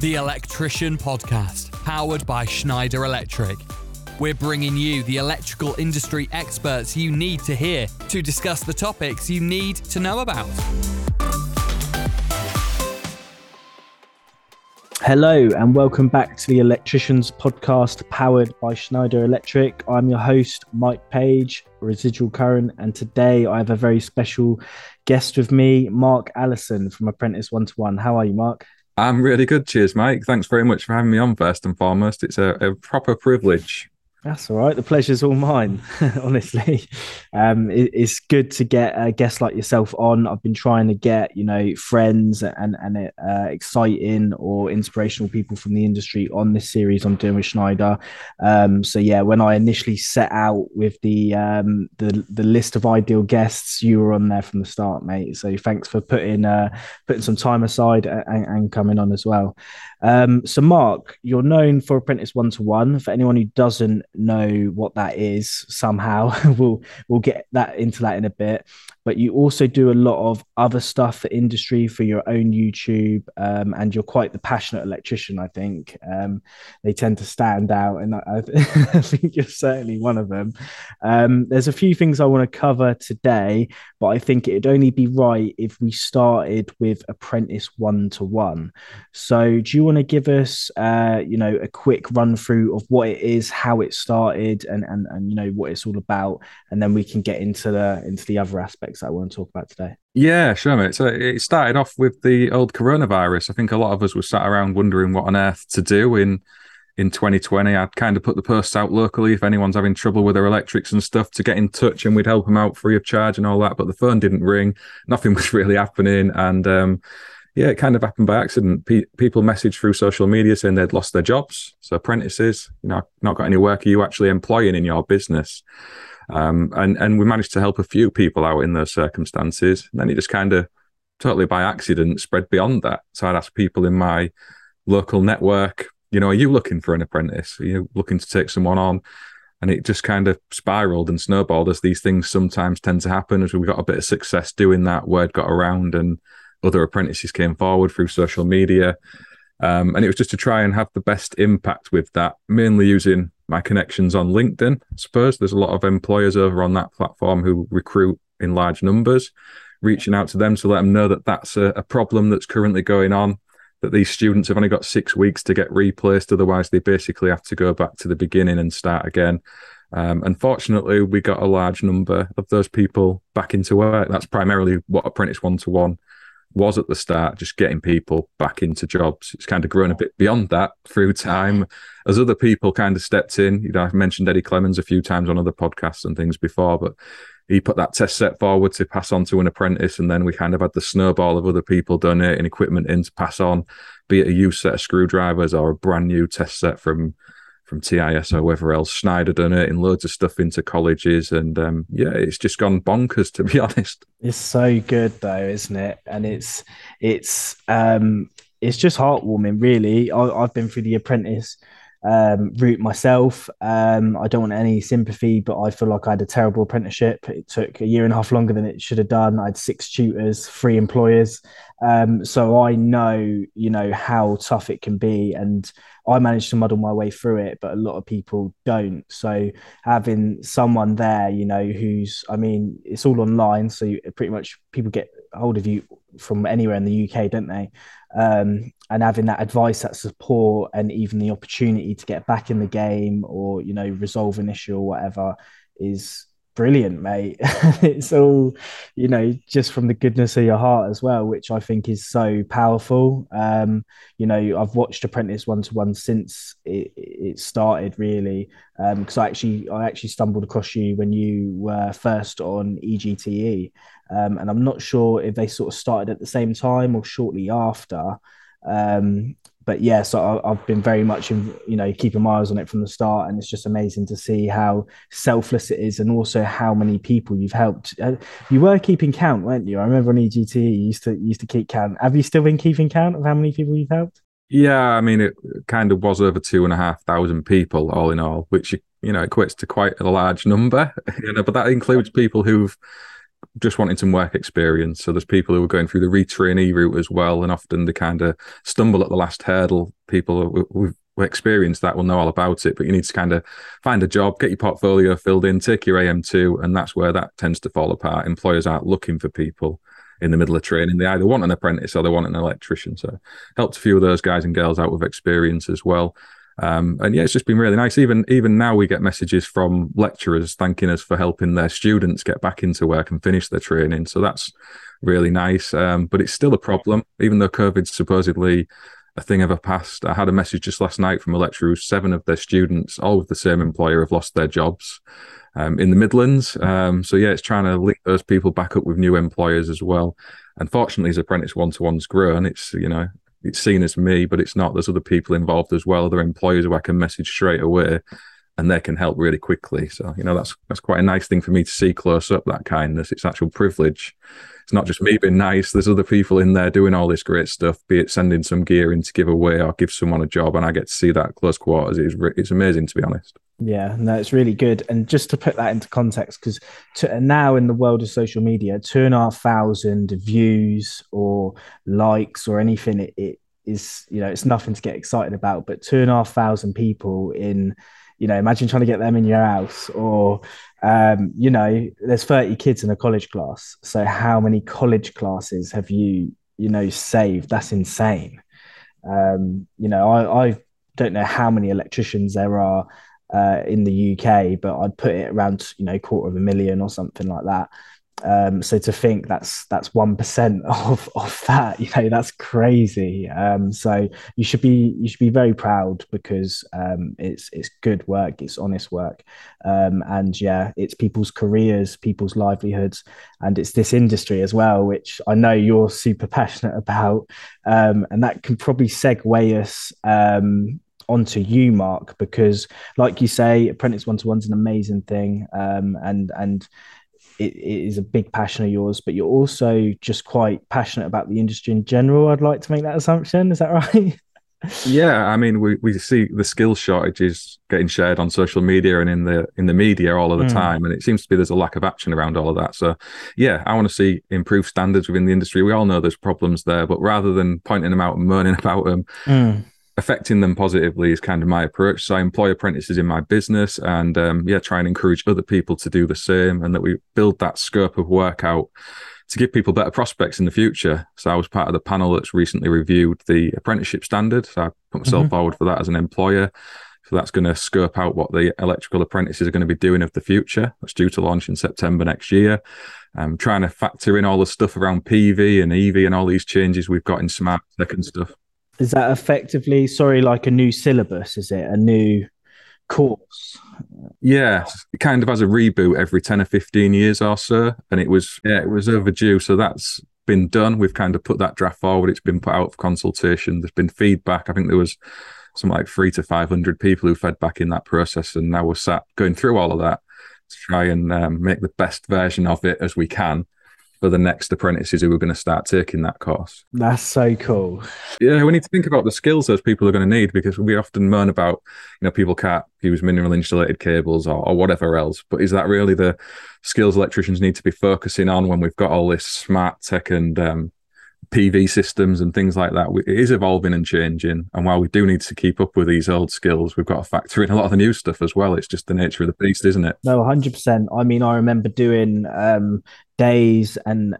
The Electrician Podcast, powered by Schneider Electric. We're bringing you the electrical industry experts you need to hear to discuss the topics you need to know about. Hello and welcome back to the Electricians Podcast, powered by Schneider Electric. I'm your host, Mike Page, Residual Current, and today I have a very special guest with me, Mark Allison from Apprentice 121. How are you, Mark? I'm really good. Cheers, Mike. Thanks very much for having me on, first and foremost. It's a proper privilege. That's all right. The pleasure's all mine, honestly. It's good to get a guest like yourself on. I've been trying to get, friends and exciting or inspirational people from the industry on this series I'm doing with Schneider. When I initially set out with the list of ideal guests, you were on there from the start, mate. So thanks for putting some time aside and coming on as well. So Mark, you're known for Apprentice 121. For anyone who doesn't know what that is, somehow we'll get into that in a bit. But you also do a lot of other stuff for industry, for your own YouTube, and you're quite the passionate electrician, I think. They tend to stand out, and I think you're certainly one of them. There's a few things I want to cover today, but I think it'd only be right if we started with Apprentice 121. So do you want to give us, a quick run through of what it is, how it started, and what it's all about, and then we can get into the other aspects that I want to talk about today. Yeah, sure, mate. So it started off with the old coronavirus. I think a lot of us were sat around wondering what on earth to do in 2020. I'd kind of put the posts out locally if anyone's having trouble with their electrics and stuff to get in touch, and we'd help them out free of charge and all that. But the phone didn't ring. Nothing was really happening. And it kind of happened by accident. People messaged through social media saying they'd lost their jobs. So apprentices, not got any work. Are you actually employing in your business? And we managed to help a few people out in those circumstances. And then it just kind of totally by accident spread beyond that. So I'd ask people in my local network, are you looking for an apprentice? Are you looking to take someone on? And it just kind of spiraled and snowballed, as these things sometimes tend to happen. As we got a bit of success doing that, word got around and other apprentices came forward through social media. And it was just to try and have the best impact with that, mainly using my connections on LinkedIn. I suppose there's a lot of employers over on that platform who recruit in large numbers, reaching out to them to let them know that that's a problem that's currently going on, that these students have only got 6 weeks to get replaced. Otherwise, they basically have to go back to the beginning and start again. Unfortunately, we got a large number of those people back into work. That's primarily what Apprentice 121 was at the start, just getting people back into jobs. It's kind of grown a bit beyond that through time as other people kind of stepped in. I've mentioned Eddie Clemens a few times on other podcasts and things before, but he put that test set forward to pass on to an apprentice, and then we kind of had the snowball of other people donating equipment in to pass on, be it a used set of screwdrivers or a brand new test set from TIS or whoever else. Schneider donating loads of stuff into colleges, and it's just gone bonkers, to be honest. It's so good though, isn't it? And it's just heartwarming, really. I've been through the apprentice route myself. I don't want any sympathy, but I feel like I had a terrible apprenticeship. It took a year and a half longer than it should have done. I had 6 tutors, 3 employers. So I know, how tough it can be, and I managed to muddle my way through it, but a lot of people don't. So having someone there, who's it's all online. So pretty much people get hold of you from anywhere in the UK, don't they? And having that advice, that support, and even the opportunity to get back in the game or, resolve an issue or whatever is brilliant, mate. It's all, just from the goodness of your heart as well, which I think is so powerful. I've watched Apprentice 121 since it started, really, because I actually stumbled across you when you were first on EGTE. And I'm not sure if they sort of started at the same time or shortly after. But yeah, so I've been very much, keeping my eyes on it from the start, and it's just amazing to see how selfless it is, and also how many people you've helped. You were keeping count, weren't you? I remember on EGTE you used to keep count. Have you still been keeping count of how many people you've helped? Yeah, it kind of was over 2,500 people all in all, which equates to quite a large number. But that includes people who've just wanting some work experience. So there's people who are going through the retrainee route as well, and often they kind of stumble at the last hurdle. People who've experienced that will know all about it, but you need to kind of find a job, get your portfolio filled in, take your AM2, and that's where that tends to fall apart. Employers aren't looking for people in the middle of training. They either want an apprentice or they want an electrician. So helped a few of those guys and girls out with experience as well. And yeah, it's just been really nice. Even now we get messages from lecturers thanking us for helping their students get back into work and finish their training. So that's really nice. But it's still a problem, even though COVID's supposedly a thing of the past. I had a message just last night from a lecturer who's 7 of their students, all with the same employer, have lost their jobs in the Midlands. So yeah, it's trying to link those people back up with new employers as well. Unfortunately, as Apprentice 121's grown, it's, you know, it's seen as me, but it's not. There's other people involved as well, other employers who I can message straight away and they can help really quickly. So, you know, that's quite a nice thing for me to see close up, that kindness. It's actual privilege. It's not just me being nice. There's other people in there doing all this great stuff, be it sending some gear in to give away or give someone a job. And I get to see that close quarters. It's amazing, to be honest. Yeah, no, it's really good. And just to put that into context, because now in the world of social media, 2,500 views or likes or anything, it is, you know, it's nothing to get excited about. But 2,500 people in, you know, imagine trying to get them in your house, or, you know, there's 30 kids in a college class. So how many college classes have you know, saved? That's insane. You know, I don't know how many electricians there are in the UK, but I'd put it around, you know, 250,000 or something like that. So to think that's 1% of that, you know, that's crazy. So you should be very proud, because it's good work, it's honest work, and yeah, it's people's careers, people's livelihoods, and it's this industry as well, which I know you're super passionate about, and that can probably segue us onto you, Mark, because like you say, Apprentice 121's an amazing thing, and it is a big passion of yours, but you're also just quite passionate about the industry in general. I'd like to make that assumption. Is that right? Yeah, I mean, we see the skill shortages getting shared on social media and in the media all of the time, and it seems to be there's a lack of action around all of that. So yeah, I want to see improved standards within the industry. We all know there's problems there, but rather than pointing them out and moaning about them, affecting them positively is kind of my approach. So I employ apprentices in my business, and yeah, try and encourage other people to do the same, and that we build that scope of work out to give people better prospects in the future. So I was part of the panel that's recently reviewed the apprenticeship standard. So I put myself forward for that as an employer. So that's going to scope out what the electrical apprentices are going to be doing of the future. That's due to launch in September next year. I'm trying to factor in all the stuff around PV and EV and all these changes we've got in smart tech and stuff. Is that effectively, sorry, like a new syllabus? Is it a new course? Yeah, it kind of has a reboot every 10 or 15 years or so. And it was overdue. So that's been done. We've kind of put that draft forward. It's been put out for consultation. There's been feedback. I think there was something like 300 to 500 people who fed back in that process. And now we're sat going through all of that to try and make the best version of it as we can for the next apprentices who are going to start taking that course. That's so cool. Yeah, we need to think about the skills those people are going to need, because we often moan about, you know, people can't use mineral insulated cables or whatever else, but is that really the skills electricians need to be focusing on when we've got all this smart tech and PV systems and things like that? It is evolving and changing, and while we do need to keep up with these old skills, we've got to factor in a lot of the new stuff as well. It's just the nature of the beast, isn't it? No, 100%. I mean, I remember doing days and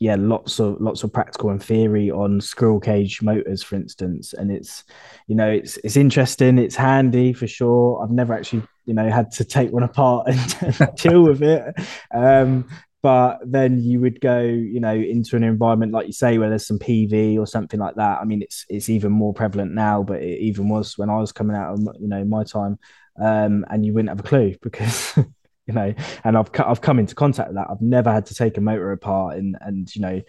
yeah, lots of practical and theory on squirrel cage motors, for instance. And it's, you know, it's interesting. It's handy for sure. I've never actually, you know, had to take one apart and deal with it. But then you would go, you know, into an environment, like you say, where there's some PV or something like that. I mean, it's even more prevalent now, but it even was when I was coming out of, you know, my time, and you wouldn't have a clue, because, you know, and I've come into contact with that. I've never had to take a motor apart and you know,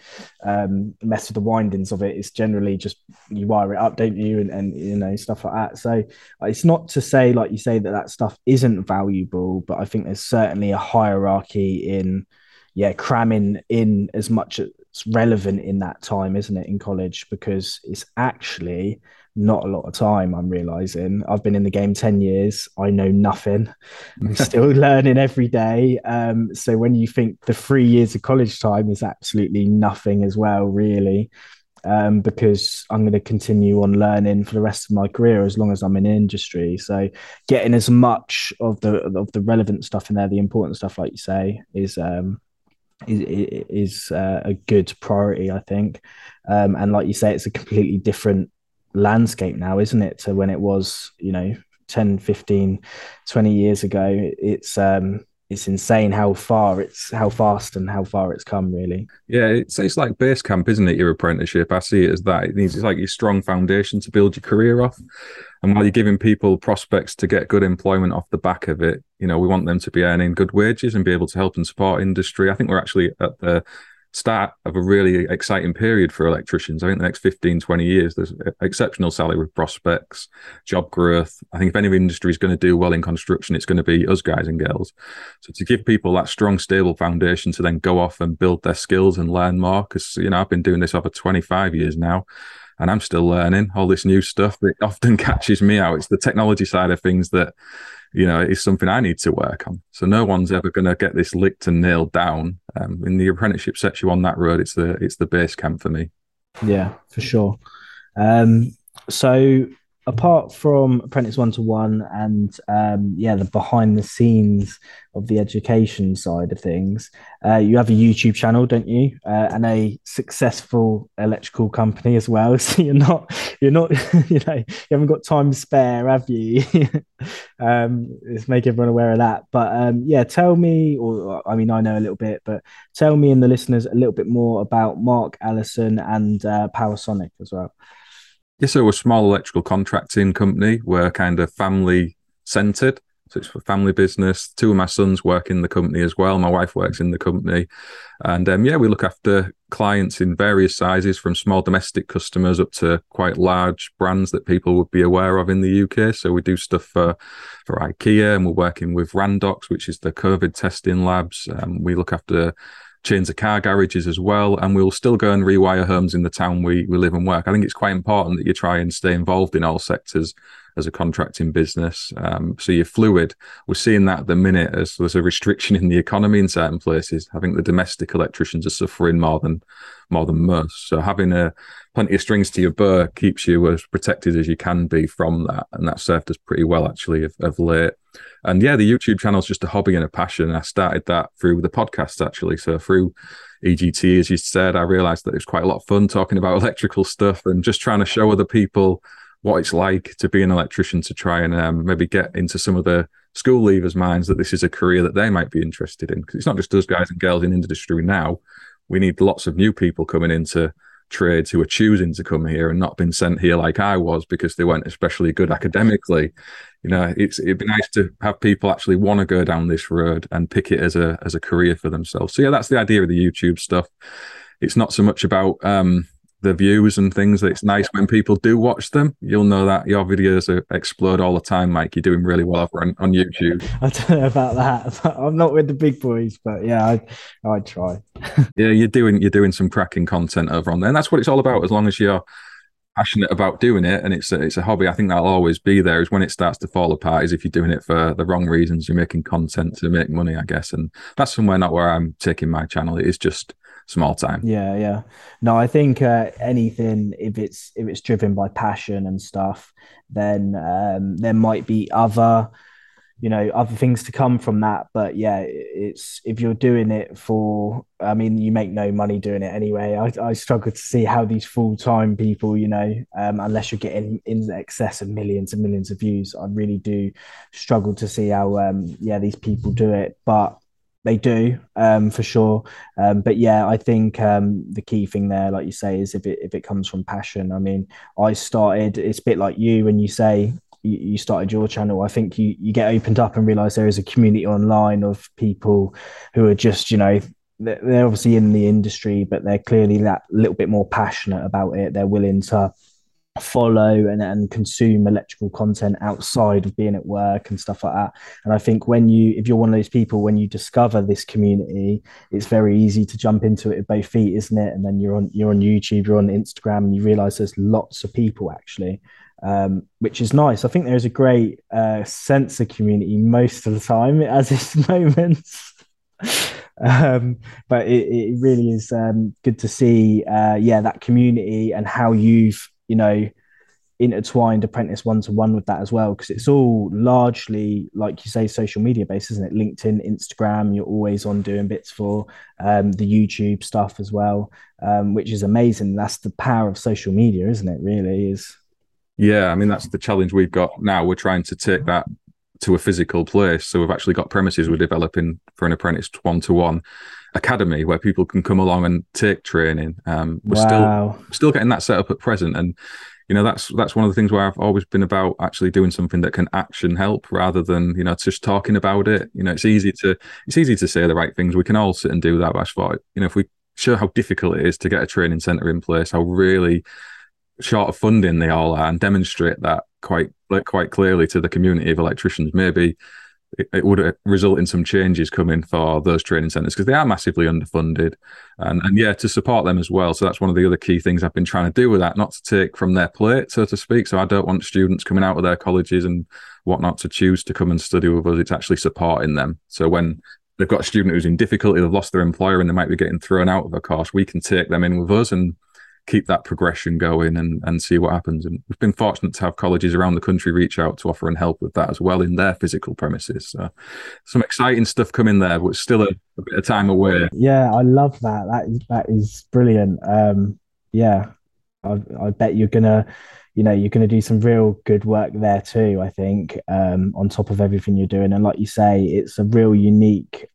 mess with the windings of it. It's generally just, you wire it up, don't you? And you know, stuff like that. So it's not to say, like you say, that stuff isn't valuable, but I think there's certainly a hierarchy in, yeah, cramming in as much that's relevant in that time, isn't it, in college? Because it's actually not a lot of time, I'm realizing. I've been in the game 10 years. I know nothing. I'm still learning every day. So when you think the 3 years of college time is absolutely nothing as well, really, because I'm going to continue on learning for the rest of my career as long as I'm in industry. So getting as much of the relevant stuff in there, the important stuff, like you say, is a good priority, I think. And like you say, it's a completely different landscape now, isn't it, to when it was, 10, 15, 20 years ago. It's insane how fast and how far it's come, really. Yeah, it's like base camp, isn't it, your apprenticeship? I see it as that. It's like your strong foundation to build your career off. And while you're giving people prospects to get good employment off the back of it, we want them to be earning good wages and be able to help and support industry. I think we're actually at the start of a really exciting period for electricians. I think the next 15, 20 years, there's exceptional salary prospects, job growth. I think if any industry is going to do well in construction, it's going to be us guys and girls. So to give people that strong, stable foundation to then go off and build their skills and learn more, because, I've been doing this over 25 years now, and I'm still learning all this new stuff that often catches me out. It's the technology side of things that, is something I need to work on. So no one's ever going to get this licked and nailed down. And the apprenticeship sets you on that road. It's the base camp for me. Yeah, for sure. So apart from Apprentice 121 and the behind the scenes of the education side of things, you have a YouTube channel, don't you? And a successful electrical company as well. So you're not, you haven't got time spare, have you? Let's make everyone aware of that. But tell me, I know a little bit, but tell me and the listeners a little bit more about Mark Allison and Power Sonic as well. Yes, so we're a small electrical contracting company. We're kind of family-centred. So it's a family business. Two of my sons work in the company as well. My wife works in the company. And we look after clients in various sizes, from small domestic customers up to quite large brands that people would be aware of in the UK. So we do stuff for IKEA, and we're working with Randox, which is the COVID testing labs. We look after chains of car garages as well, and we'll still go and rewire homes in the town we live and work. I think it's quite important that you try and stay involved in all sectors as a contracting business, so you're fluid. We're seeing that at the minute as there's a restriction in the economy in certain places. I think the domestic electricians are suffering more than most, so having plenty of strings to your bow keeps you as protected as you can be from that, and that served us pretty well actually of late. And the YouTube channel is just a hobby and a passion. I started that through the podcast actually, so through EGTE, as you said. I realized that it was quite a lot of fun talking about electrical stuff and just trying to show other people what it's like to be an electrician, to try and maybe get into some of the school leavers' minds that this is a career that they might be interested in. Because it's not just us guys and girls in industry now. We need lots of new people coming into trades who are choosing to come here and not been sent here like I was because they weren't especially good academically. It'd be nice to have people actually want to go down this road and pick it as a career for themselves. So that's the idea of the YouTube stuff. It's not so much about the views and things. It's nice when people do watch them. You'll know that your videos explode all the time, Mike. You're doing really well over on YouTube. I don't know about that. I'm not with the big boys, but I try. You're doing some cracking content over on there, and that's what it's all about. As long as you're passionate about doing it, and it's a hobby, I think that'll always be there. Is when it starts to fall apart is if you're doing it for the wrong reasons. You're making content to make money, I guess, and that's somewhere not where I'm taking my channel. It is just small time. No, I think anything, if it's driven by passion and stuff, then there might be other things to come from that. But it's, if you're doing it for, you make no money doing it anyway. I struggle to see how these full-time people, unless you're getting in excess of millions and millions of views, I really do struggle to see how these people do it. But they do, for sure. I think the key thing there, like you say, is if it comes from passion. I started, it's a bit like you when you say you started your channel. I think you get opened up and realise there is a community online of people who are just, they're obviously in the industry, but they're clearly that little bit more passionate about it. They're willing to follow and consume electrical content outside of being at work and stuff like that. And I think when you, if you're one of those people, when you discover this community, it's very easy to jump into it with both feet, isn't it? And then you're on YouTube, you're on Instagram, and you realize there's lots of people actually, which is nice. I think there is a great sense of community most of the time as its moments. But it really is good to see, that community and how you've, intertwined Apprentice 121 with that as well, because it's all largely, like you say, social media based, isn't it? LinkedIn, Instagram, you're always on doing bits for the YouTube stuff as well, which is amazing. That's the power of social media, isn't it? Really is. Yeah, I mean, that's the challenge we've got now. We're trying to take that to a physical place. So we've actually got premises we're developing for an Apprentice 121 academy where people can come along and take training. We're still getting that set up at present. And, that's one of the things where I've always been about actually doing something that can action help rather than, just talking about it. It's easy to say the right things. We can all sit and do that. But I just thought, if we show how difficult it is to get a training centre in place, how really short of funding they all are, and demonstrate that quite clearly to the community of electricians, maybe it would result in some changes coming for those training centres, because they are massively underfunded, and to support them as well. So that's one of the other key things I've been trying to do with that, not to take from their plate, so to speak. So I don't want students coming out of their colleges and whatnot to choose to come and study with us. It's actually supporting them. So when they've got a student who's in difficulty, they've lost their employer, and they might be getting thrown out of a course, we can take them in with us and keep that progression going and see what happens. And we've been fortunate to have colleges around the country reach out to offer and help with that as well in their physical premises. So some exciting stuff coming there, but still a bit of time away. Yeah, I love that. That is brilliant. I bet you're gonna do some real good work there too, I think, on top of everything you're doing. And like you say, it's a real unique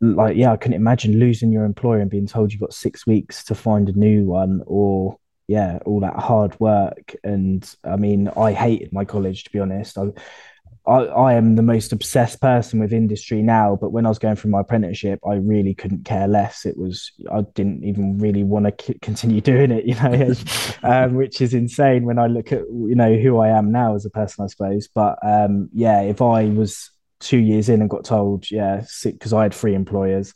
I couldn't imagine losing your employer and being told you've got 6 weeks to find a new one, or all that hard work. And I mean, I hated my college, to be honest. I am the most obsessed person with industry now, but when I was going through my apprenticeship, I really couldn't care less. I didn't even really want to continue doing it, which is insane when I look at, who I am now as a person, I suppose. But if I was 2 years in and got told, because I had 3 employers,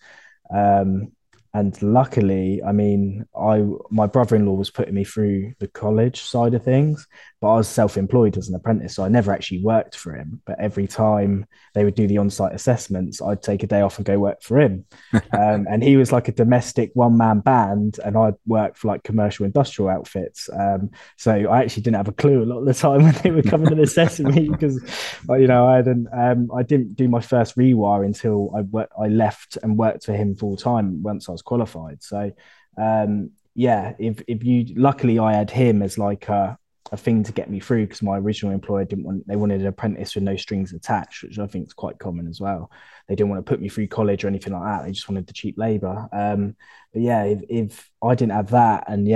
and luckily, my brother-in-law was putting me through the college side of things, but I was self-employed as an apprentice, so I never actually worked for him. But every time they would do the on-site assessments, I'd take a day off and go work for him. And he was like a domestic one-man band, and I'd work for commercial industrial outfits. So I actually didn't have a clue a lot of the time when they were coming and assessing me, because I didn't do my first rewire until I left and worked for him full-time once I was qualified. So luckily I had him as a thing to get me through, because my original employer wanted an apprentice with no strings attached, which I think is quite common as well. They didn't want to put me through college or anything like that. They just wanted the cheap labor. If I didn't have that, and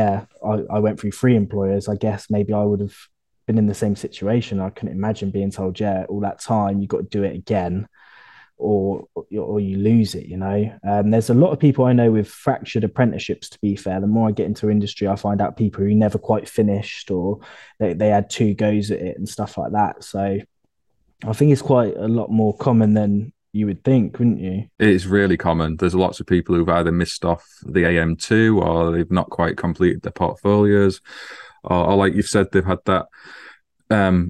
I went through 3 employers, I guess maybe I would have been in the same situation. I couldn't imagine being told, all that time you got to do it again, or you lose it. There's a lot of people I know with fractured apprenticeships, to be fair. The more I get into industry, I find out people who never quite finished, or they had 2 goes at it and stuff like that. So I think it's quite a lot more common than you would think, wouldn't you? It's really common. There's lots of people who've either missed off the AM2, or they've not quite completed their portfolios, or like you've said, they've had that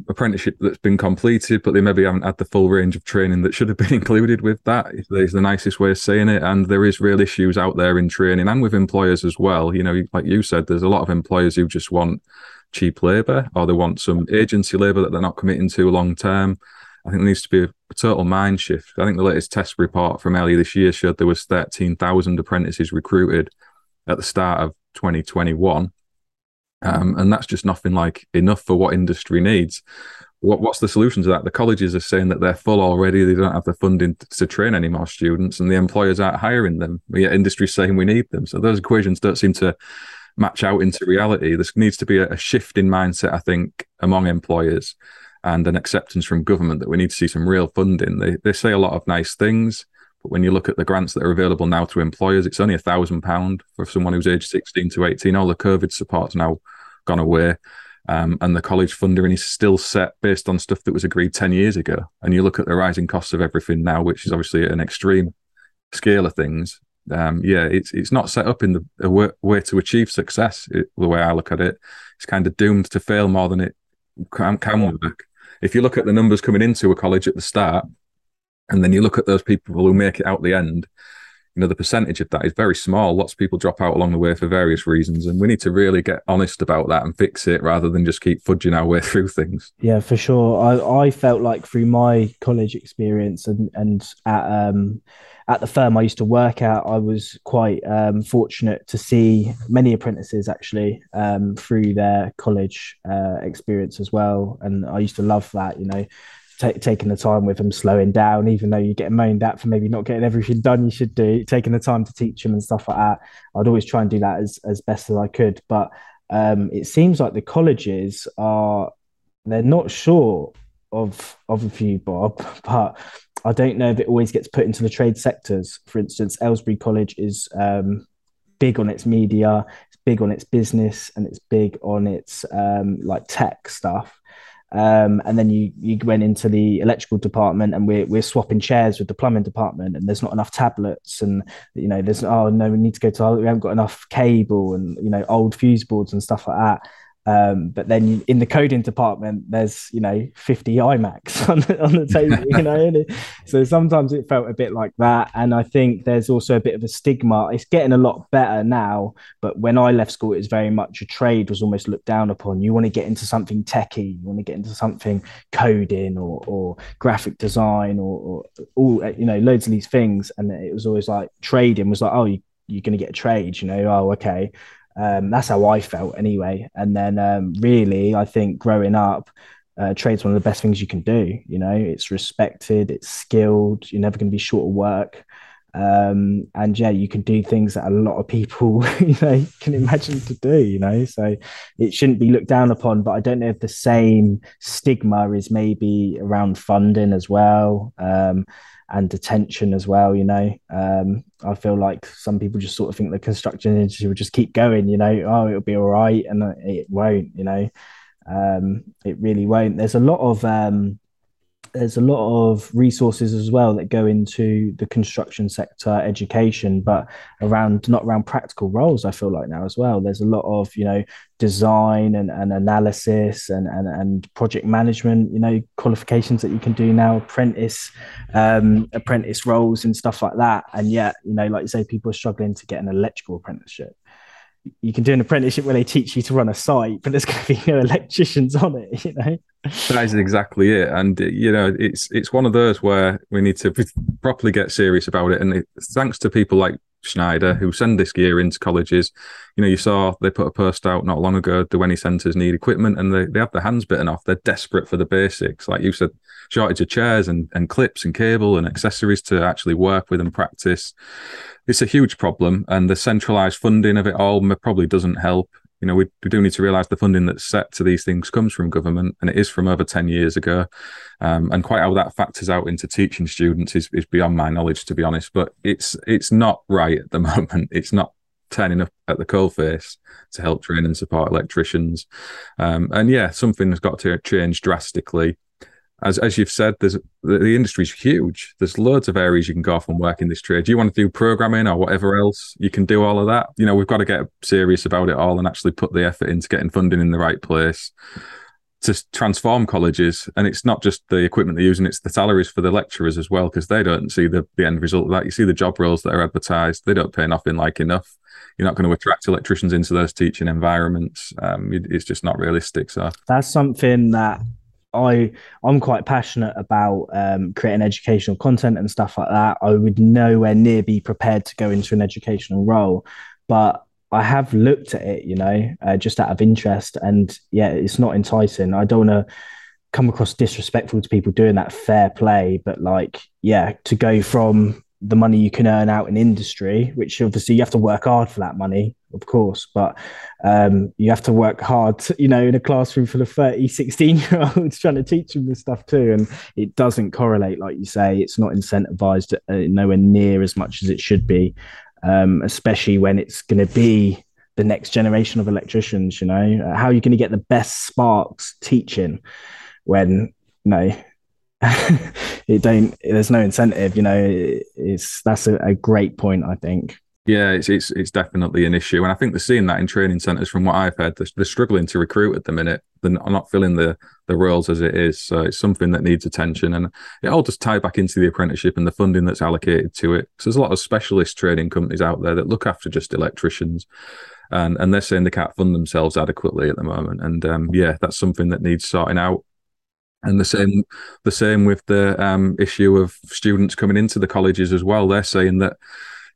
apprenticeship that's been completed, but they maybe haven't had the full range of training that should have been included with that. It's the nicest way of saying it. And there is real issues out there in training and with employers as well. Like you said, there's a lot of employers who just want cheap labour, or they want some agency labour that they're not committing to long term. I think there needs to be a total mind shift. I think the latest TIS report from earlier this year showed there was 13,000 apprentices recruited at the start of 2021. And that's just nothing like enough for what industry needs. What's the solution to that? The colleges are saying that they're full already. They don't have the funding to train any more students, and the employers aren't hiring them. Yet industry's saying we need them. So those equations don't seem to match out into reality. This needs to be a shift in mindset, I think, among employers, and an acceptance from government that we need to see some real funding. They say a lot of nice things, but when you look at the grants that are available now to employers, it's only £1,000 for someone who's aged 16 to 18. All the COVID support's now gone away. And the college funding is still set based on stuff that was agreed 10 years ago. And you look at the rising costs of everything now, which is obviously an extreme scale of things. Yeah, it's not set up in a way to achieve success, the way I look at it. It's kind of doomed to fail more than it can work. If you look at the numbers coming into a college at the start, and then you look at those people who make it out the end, you know, the percentage of that is very small. Lots of people drop out along the way for various reasons, and we need to really get honest about that and fix it rather than just keep fudging our way through things. Yeah, for sure. I felt like through my college experience and at the firm I used to work at, I was quite fortunate to see many apprentices actually through their college experience as well. And I used to love that, you know, taking the time with them, slowing down, even though you get moaned at for maybe not getting everything done you should do, taking the time to teach them and stuff like that. I'd always try and do that as best as I could. But it seems like the colleges they're not sure of a few, Bob, but I don't know if it always gets put into the trade sectors. For instance, Aylesbury College is big on its media, it's big on its business, and it's big on its like tech stuff. And then you went into the electrical department, and we're swapping chairs with the plumbing department, and there's not enough tablets, and you know there's we need to go to we haven't got enough cable, and you know old fuse boards and stuff like that. But then in the coding department, there's, you know, 50 iMacs on the table, you know. So sometimes it felt a bit like that. And I think there's also a bit of a stigma. It's getting a lot better now, but when I left school, it was very much a trade was almost looked down upon. You want to get into something techie, you want to get into something coding or graphic design or all, you know, loads of these things. And it was always like trading was like, oh, you're going to get a trade, you know, oh, okay. That's how I felt anyway. And then really, I think growing up, trade's one of the best things you can do. You know, it's respected, it's skilled, you're never going to be short of work. And yeah, you can do things that a lot of people, you know, can imagine to do, you know, so it shouldn't be looked down upon. But I don't know if the same stigma is maybe around funding as well, and detention as well, you know. I feel like some people just sort of think the construction industry will just keep going, you know, oh, it'll be all right, and it won't, you know. It really won't. There's a lot of resources as well that go into the construction sector education, but not around practical roles, I feel like now as well. There's a lot of, you know, design and analysis and project management, you know, qualifications that you can do now, apprentice roles and stuff like that. And yet, you know, like you say, people are struggling to get an electrical apprenticeship. You can do an apprenticeship where they teach you to run a site, but there's going to be no electricians on it, you know. That is exactly it. And, you know, it's one of those where we need to properly get serious about it. And thanks to people like Schneider who send this gear into colleges. You know, you saw they put a post out not long ago, do any centres need equipment? And they have their hands bitten off. They're desperate for the basics. Like you said, shortage of chairs and clips and cable and accessories to actually work with and practice. It's a huge problem, and the centralised funding of it all probably doesn't help. You know, we do need to realise the funding that's set to these things comes from government, and it is from over 10 years ago. And quite how that factors out into teaching students is beyond my knowledge, to be honest. But it's not right at the moment. It's not turning up at the coalface to help train and support electricians. And yeah, something has got to change drastically. As you've said, the industry's huge. There's loads of areas you can go off and work in this trade. You want to do programming or whatever else, you can do all of that. You know, we've got to get serious about it all and actually put the effort into getting funding in the right place to transform colleges. And it's not just the equipment they're using, it's the salaries for the lecturers as well, because they don't see the end result of that. You see the job roles that are advertised, they don't pay nothing like enough. You're not going to attract electricians into those teaching environments. It's just not realistic. So that's something that I'm quite passionate about, creating educational content and stuff like that. I would nowhere near be prepared to go into an educational role, but I have looked at it, you know, just out of interest. And yeah, it's not enticing. I don't want to come across disrespectful to people doing that, fair play, but like, yeah, to go from the money you can earn out in industry, which obviously you have to work hard for that money, of course, but you have to work hard, you know, in a classroom full of 16-year-olds trying to teach them this stuff too. And it doesn't correlate, like you say. It's not incentivized nowhere near as much as it should be, especially when it's going to be the next generation of electricians, you know? How are you going to get the best sparks teaching when, you know, there's no incentive, you know? That's a great point, I think. Yeah, it's definitely an issue. And I think they're seeing that in training centres from what I've heard. They're struggling to recruit at the minute. They're not filling the roles as it is. So it's something that needs attention. And it all just tie back into the apprenticeship and the funding that's allocated to it. So there's a lot of specialist training companies out there that look after just electricians. And they're saying they can't fund themselves adequately at the moment. And yeah, that's something that needs sorting out. And the same with the issue of students coming into the colleges as well. They're saying that,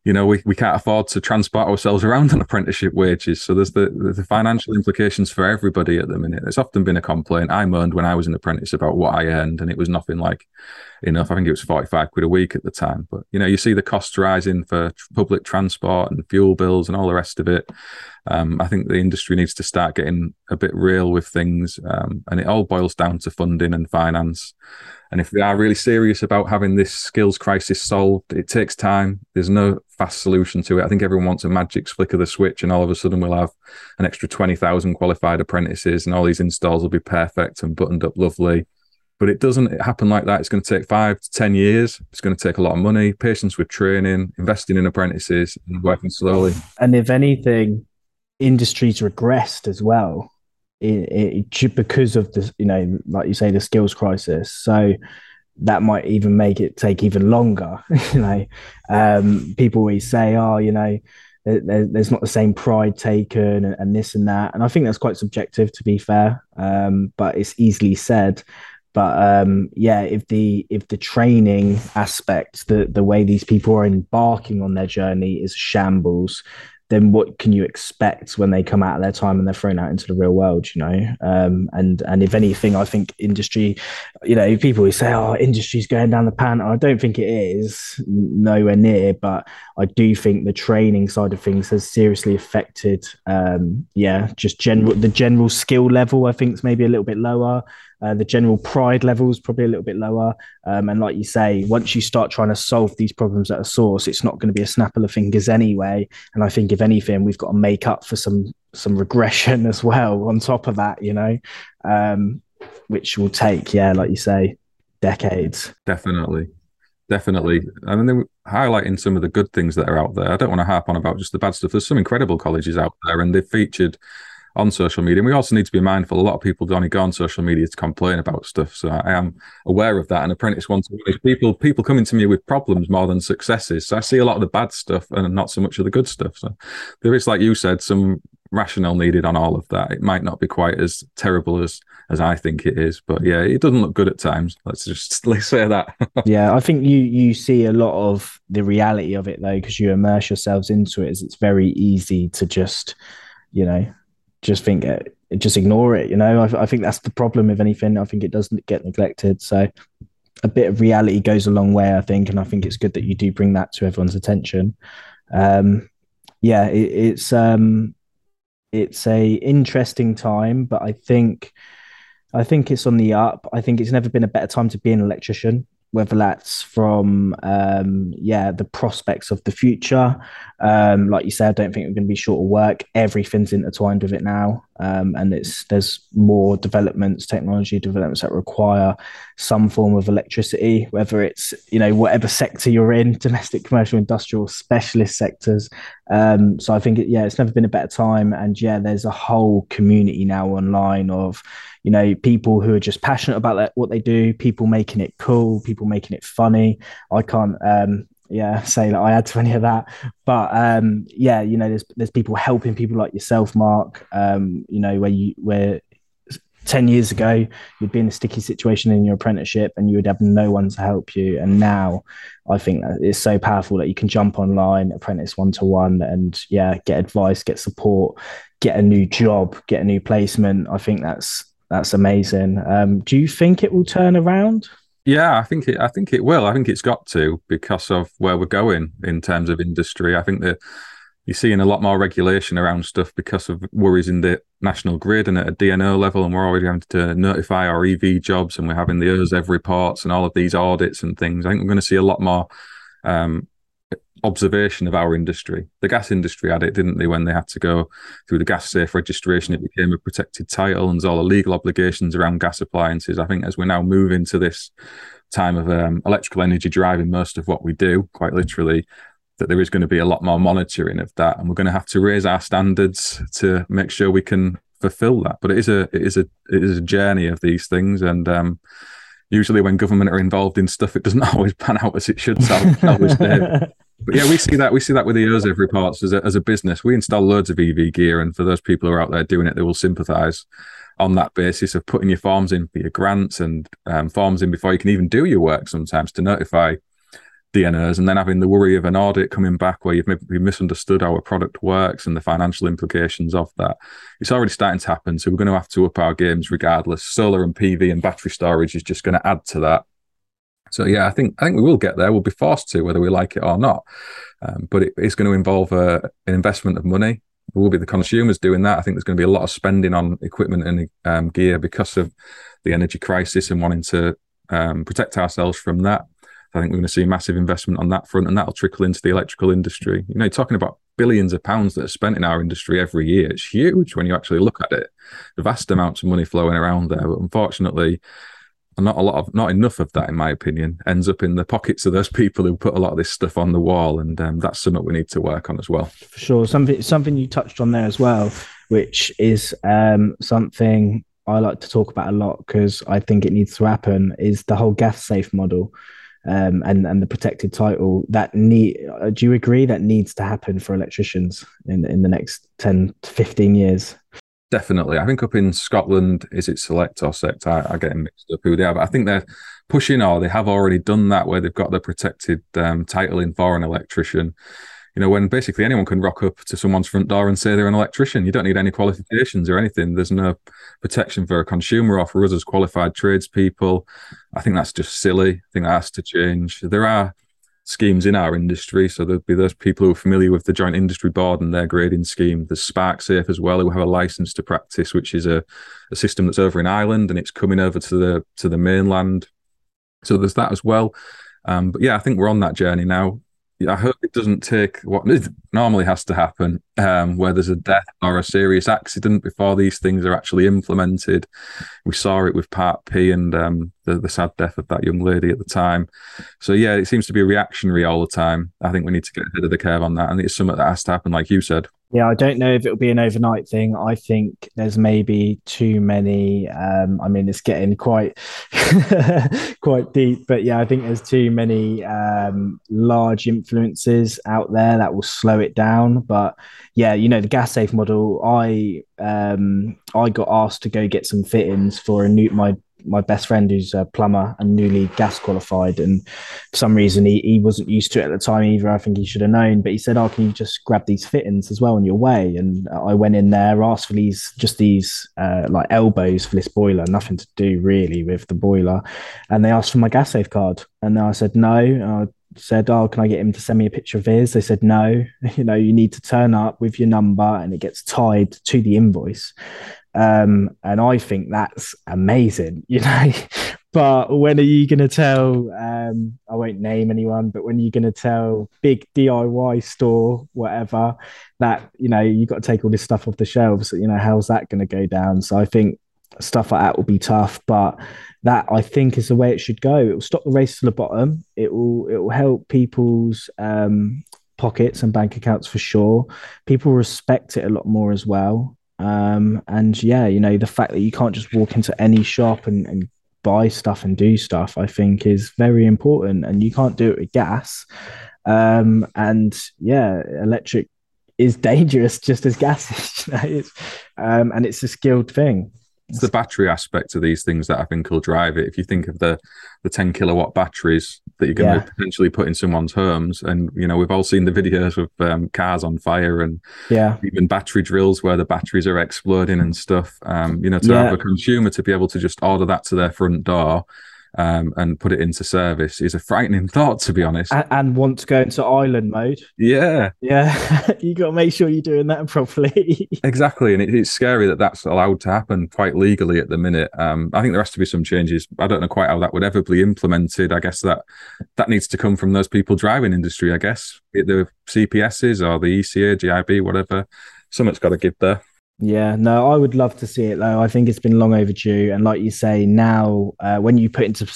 you know, we can't afford to transport ourselves around on apprenticeship wages. So there's the financial implications for everybody at the minute. It's often been a complaint I moaned when I was an apprentice about what I earned, and it was nothing like enough. I think it was 45 quid a week at the time. But, you know, you see the costs rising for public transport and fuel bills and all the rest of it. I think the industry needs to start getting a bit real with things. And it all boils down to funding and finance. And if we are really serious about having this skills crisis solved, it takes time. There's no fast solution to it. I think everyone wants a magic flick of the switch and all of a sudden we'll have an extra 20,000 qualified apprentices and all these installs will be perfect and buttoned up lovely. But it doesn't happen like that. It's going to take 5 to 10 years. It's going to take a lot of money, patience with training, investing in apprentices and working slowly. And if anything, industry's regressed as well. It because of this, you know, like you say, the skills crisis. So that might even make it take even longer. You know, people always say, "Oh, you know, there's not the same pride taken, and this and that." And I think that's quite subjective, to be fair. But it's easily said. But yeah, if the training aspect, the way these people are embarking on their journey is shambles, then what can you expect when they come out of their time and they're thrown out into the real world, you know? And if anything, I think industry, you know, people who say, oh, industry's going down the pan. I don't think it is, nowhere near, but I do think the training side of things has seriously affected, just the general skill level, I think is maybe a little bit lower. The general pride level is probably a little bit lower. And like you say, once you start trying to solve these problems at a source, it's not going to be a snap of the fingers anyway. And I think if anything, we've got to make up for some regression as well on top of that, you know, which will take, yeah, like you say, decades. Definitely. I mean, they're highlighting some of the good things that are out there. I don't want to harp on about just the bad stuff. There's some incredible colleges out there and they've featured on social media. And we also need to be mindful. A lot of people don't go on social media to complain about stuff. So I am aware of that. And Apprentice 121 is people coming to me with problems more than successes. So I see a lot of the bad stuff and not so much of the good stuff. So there is, like you said, some rationale needed on all of that. It might not be quite as terrible as I think it is, but yeah, it doesn't look good at times. Let's say that. Yeah, I think you see a lot of the reality of it though, because you immerse yourselves into it. As it's very easy to just, you know, just ignore it, you know. I think that's the problem. If anything, I think it doesn't get neglected. So a bit of reality goes a long way, I think, and I think it's good that you do bring that to everyone's attention. It's a interesting time, but I think it's on the up. I think it's never been a better time to be an electrician, whether that's from the prospects of the future. Like you said, I don't think we're going to be short of work. Everything's intertwined with it now. And there's more technology developments that require some form of electricity, whether it's, you know, whatever sector you're in, domestic, commercial, industrial, specialist sectors. So I think, yeah, it's never been a better time. And yeah, there's a whole community now online of, you know, people who are just passionate about what they do, people making it cool, people making it funny. I can't, say that I add to any of that, but you know, there's people helping people like yourself, Mark. You know, where 10 years ago you'd be in a sticky situation in your apprenticeship and you would have no one to help you, and now I think that it's so powerful that you can jump online, Apprentice 121, and yeah, get advice, get support, get a new job, get a new placement. I think that's amazing. Do you think it will turn around? Yeah, I think it will. I think it's got to, because of where we're going in terms of industry. I think that you're seeing a lot more regulation around stuff because of worries in the national grid and at a DNO level, and we're already having to notify our EV jobs, and we're having the OZEV reports and all of these audits and things. I think we're going to see a lot more observation of our industry. The gas industry had it, didn't they, when they had to go through the Gas Safe registration? It became a protected title, and there's all the legal obligations around gas appliances. I think as we're now moving to this time of electrical energy driving most of what we do, quite literally, that there is going to be a lot more monitoring of that, and we're going to have to raise our standards to make sure we can fulfill that. But it is a journey of these things, and usually when government are involved in stuff, it doesn't always pan out as it should. But yeah, we see that with the OZEV reports as a business. We install loads of EV gear, and for those people who are out there doing it, they will sympathise on that basis of putting your forms in for your grants and forms in before you can even do your work sometimes to notify DNOs, and then having the worry of an audit coming back where you've maybe misunderstood how a product works and the financial implications of that. It's already starting to happen, so we're going to have to up our games regardless. Solar and PV and battery storage is just going to add to that. So yeah, I think we will get there. We'll be forced to, whether we like it or not. But it's going to involve an investment of money. It will be the consumers doing that. I think there's going to be a lot of spending on equipment and gear because of the energy crisis and wanting to protect ourselves from that. I think we're going to see massive investment on that front, and that'll trickle into the electrical industry. You know, you're talking about billions of pounds that are spent in our industry every year. It's huge when you actually look at it. The vast amounts of money flowing around there, but unfortunately, not enough of that, in my opinion, ends up in the pockets of those people who put a lot of this stuff on the wall, and that's something we need to work on as well. For sure, something you touched on there as well, which is something I like to talk about a lot because I think it needs to happen, is the whole Gas Safe model. And the protected title that do you agree that needs to happen for electricians in the next 10 to 15 years? Definitely. I think up in Scotland, is it Select or Sect? I get mixed up who they are, but I think they're pushing, or they have already done that, where they've got the protected title in for an electrician. You know, when basically anyone can rock up to someone's front door and say they're an electrician. You don't need any qualifications or anything. There's no protection for a consumer or for us as qualified tradespeople. I think that's just silly. I think that has to change. There are schemes in our industry. So there'd be those people who are familiar with the Joint Industry Board and their grading scheme. There's Spark Safe as well, who have a license to practice, which is a system that's over in Ireland, and it's coming over to the mainland. So there's that as well. But yeah, I think we're on that journey now. I hope it doesn't take what normally has to happen, where there's a death or a serious accident before these things are actually implemented. We saw it with Part P and the sad death of that young lady at the time. So yeah, it seems to be reactionary all the time. I think we need to get ahead of the curve on that, and it's something that has to happen, like you said. Yeah, I don't know if it'll be an overnight thing. I think there's maybe too many. I mean, it's getting quite quite deep, but yeah, I think there's too many large influences out there that will slow it down. But yeah, you know, the Gas Safe model. I got asked to go get some fittings for my best friend who's a plumber and newly gas qualified, and for some reason he wasn't used to it at the time either. I think he should have known, but he said, oh, can you just grab these fittings as well on your way? And I went in there, asked for these like elbows for this boiler, nothing to do really with the boiler, and they asked for my Gas Safe card, and I said no, and I said, oh, can I get him to send me a picture of his? They said no, you know, you need to turn up with your number and it gets tied to the invoice. And I think that's amazing, you know. But when are you going to tell, I won't name anyone, but when are you going to tell big DIY store, whatever, that, you know, you've got to take all this stuff off the shelves, you know, how's that going to go down? So I think stuff like that will be tough, but that I think is the way it should go. It will stop the race to the bottom. It will help people's pockets and bank accounts for sure. People respect it a lot more as well. And yeah, you know, the fact that you can't just walk into any shop and buy stuff and do stuff, I think is very important, and you can't do it with gas. And yeah, electric is dangerous just as gas is, you know? And it's a skilled thing. It's the battery aspect of these things that I think will drive it. If you think of the 10 kilowatt batteries that you're going to potentially put in someone's homes, and you know, we've all seen the videos of cars on fire and even battery drills where the batteries are exploding and stuff. You know, to have a consumer to be able to just order that to their front door and put it into service is a frightening thought, to be honest. And want to go into island mode. Yeah. Yeah. You got to make sure you're doing that properly. Exactly. And it's scary that that's allowed to happen quite legally at the minute. I think there has to be some changes. I don't know quite how that would ever be implemented. I guess that needs to come from those people driving industry, I guess. The CPSs or the ECA, GIB, whatever. Something's got to give there. Yeah, no, I would love to see it though. I think it's been long overdue. And like you say, now when you put into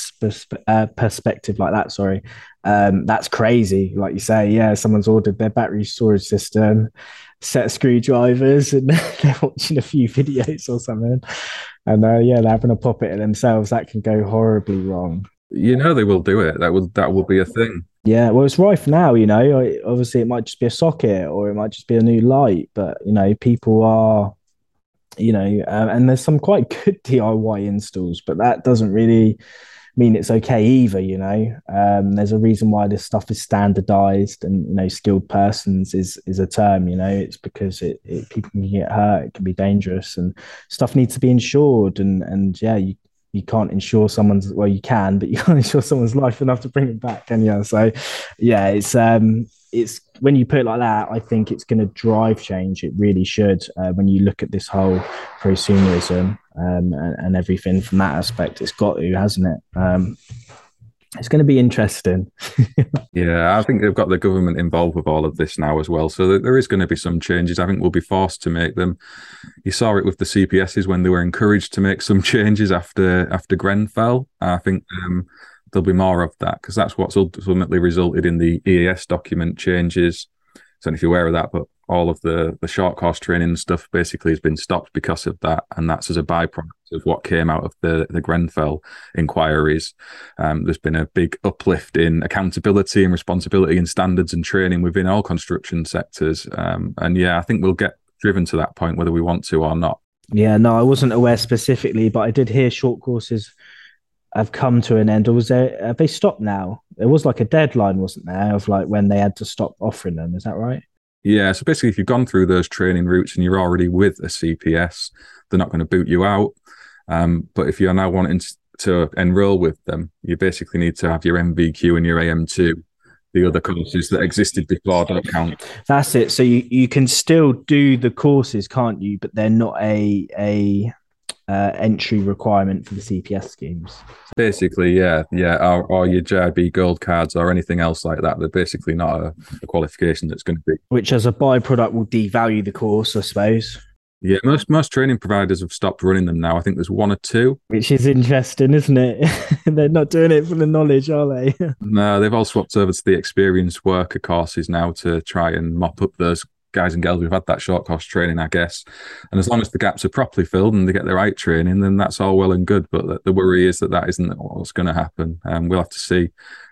perspective like that, that's crazy. Like you say, yeah, someone's ordered their battery storage system, set of screwdrivers, and they're watching a few videos or something. And yeah, they're having a pop at it themselves. That can go horribly wrong. You know, they will do it. That will be a thing. Yeah, well, it's rife now, you know. Obviously, it might just be a socket or it might just be a new light. But, you know, people are, you know, and there's some quite good DIY installs, but that doesn't really mean it's okay either, you know. There's a reason why this stuff is standardized, and, you know, skilled persons is a term, you know. It's because people can get hurt, it can be dangerous, and stuff needs to be insured. And yeah, you can't insure someone's, well, you can, but you can't insure someone's life enough to bring it back, can you? So yeah, it's when you put it like that, I think it's going to drive change. It really should, when you look at this whole prosumerism and everything from that aspect. It's got to, hasn't it? It's going to be interesting. Yeah, I think they've got the government involved with all of this now as well. So there is going to be some changes. I think we'll be forced to make them. You saw it with the CPSs when they were encouraged to make some changes after Grenfell. I think there'll be more of that, because that's what's ultimately resulted in the EAS document changes. I don't know if you're aware of that, but all of the short course training stuff basically has been stopped because of that. And that's as a byproduct of what came out of the Grenfell inquiries. There's been a big uplift in accountability and responsibility and standards and training within all construction sectors. And yeah, I think we'll get driven to that point, whether we want to or not. Yeah, no, I wasn't aware specifically, but I did hear short courses have come to an end. Or was there, have they stopped now? There was like a deadline, wasn't there, of like when they had to stop offering them. Is that right? Yeah, so basically if you've gone through those training routes and you're already with a CPS, they're not going to boot you out. But if you're now wanting to enroll with them, you basically need to have your MBQ and your AM2. The other courses that existed before don't count. That's it. So you can still do the courses, can't you? But they're not a entry requirement for the CPS schemes. Basically, yeah, or your GIB gold cards or anything else like that. They're basically not a qualification that's going to be. Which as a byproduct will devalue the course, I suppose. Yeah, most training providers have stopped running them now. I think there's one or two. Which is interesting, isn't it? They're not doing it for the knowledge, are they? No, they've all swapped over to the experienced worker courses now to try and mop up those guys and girls who've had that short course training, I guess. And as long as the gaps are properly filled and they get the right training, then that's all well and good. But the worry is that isn't what's going to happen. We'll have to see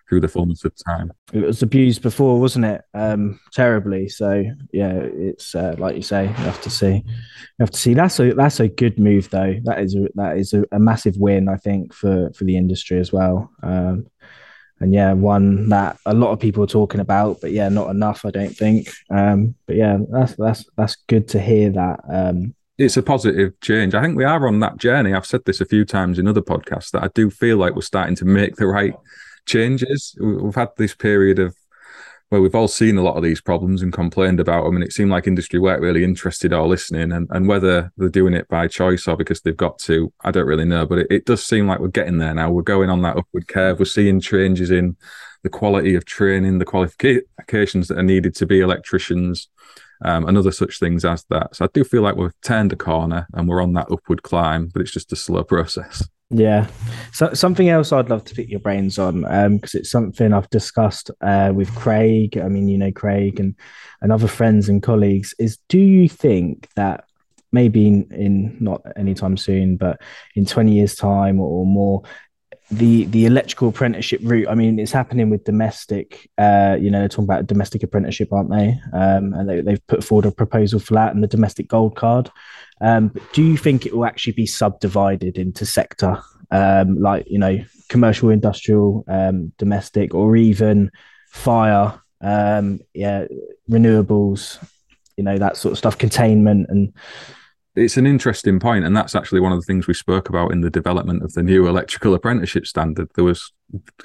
through the fullness of time. It was abused before, wasn't it? Terribly. So yeah, it's like you say, you have to see. That's a good move though. That is a massive win, I think, for the industry as well. And yeah, one that a lot of people are talking about, but yeah, not enough, I don't think. But yeah, that's good to hear that. It's a positive change. I think we are on that journey. I've said this a few times in other podcasts that I do feel like we're starting to make the right changes. We've had this period of where we've all seen a lot of these problems and complained about them, and it seemed like industry weren't really interested or listening. And whether they're doing it by choice or because they've got to, I don't really know. But it does seem like we're getting there now. We're going on that upward curve. We're seeing changes in the quality of training, the qualifications that are needed to be electricians, and other such things as that. So I do feel like we've turned a corner and we're on that upward climb, but it's just a slow process. Yeah. So something else I'd love to pick your brains on, because it's something I've discussed with Craig. I mean, you know, Craig and other friends and colleagues, is do you think that maybe in not anytime soon, but in 20 years time or more, the electrical apprenticeship route, I mean, it's happening with domestic, you know, they're talking about domestic apprenticeship, aren't they? And they've put forward a proposal for that and the domestic gold card. But do you think it will actually be subdivided into sector, like, you know, commercial, industrial, domestic, or even fire, renewables, you know, that sort of stuff, containment and it's an interesting point, and that's actually one of the things we spoke about in the development of the new electrical apprenticeship standard. There was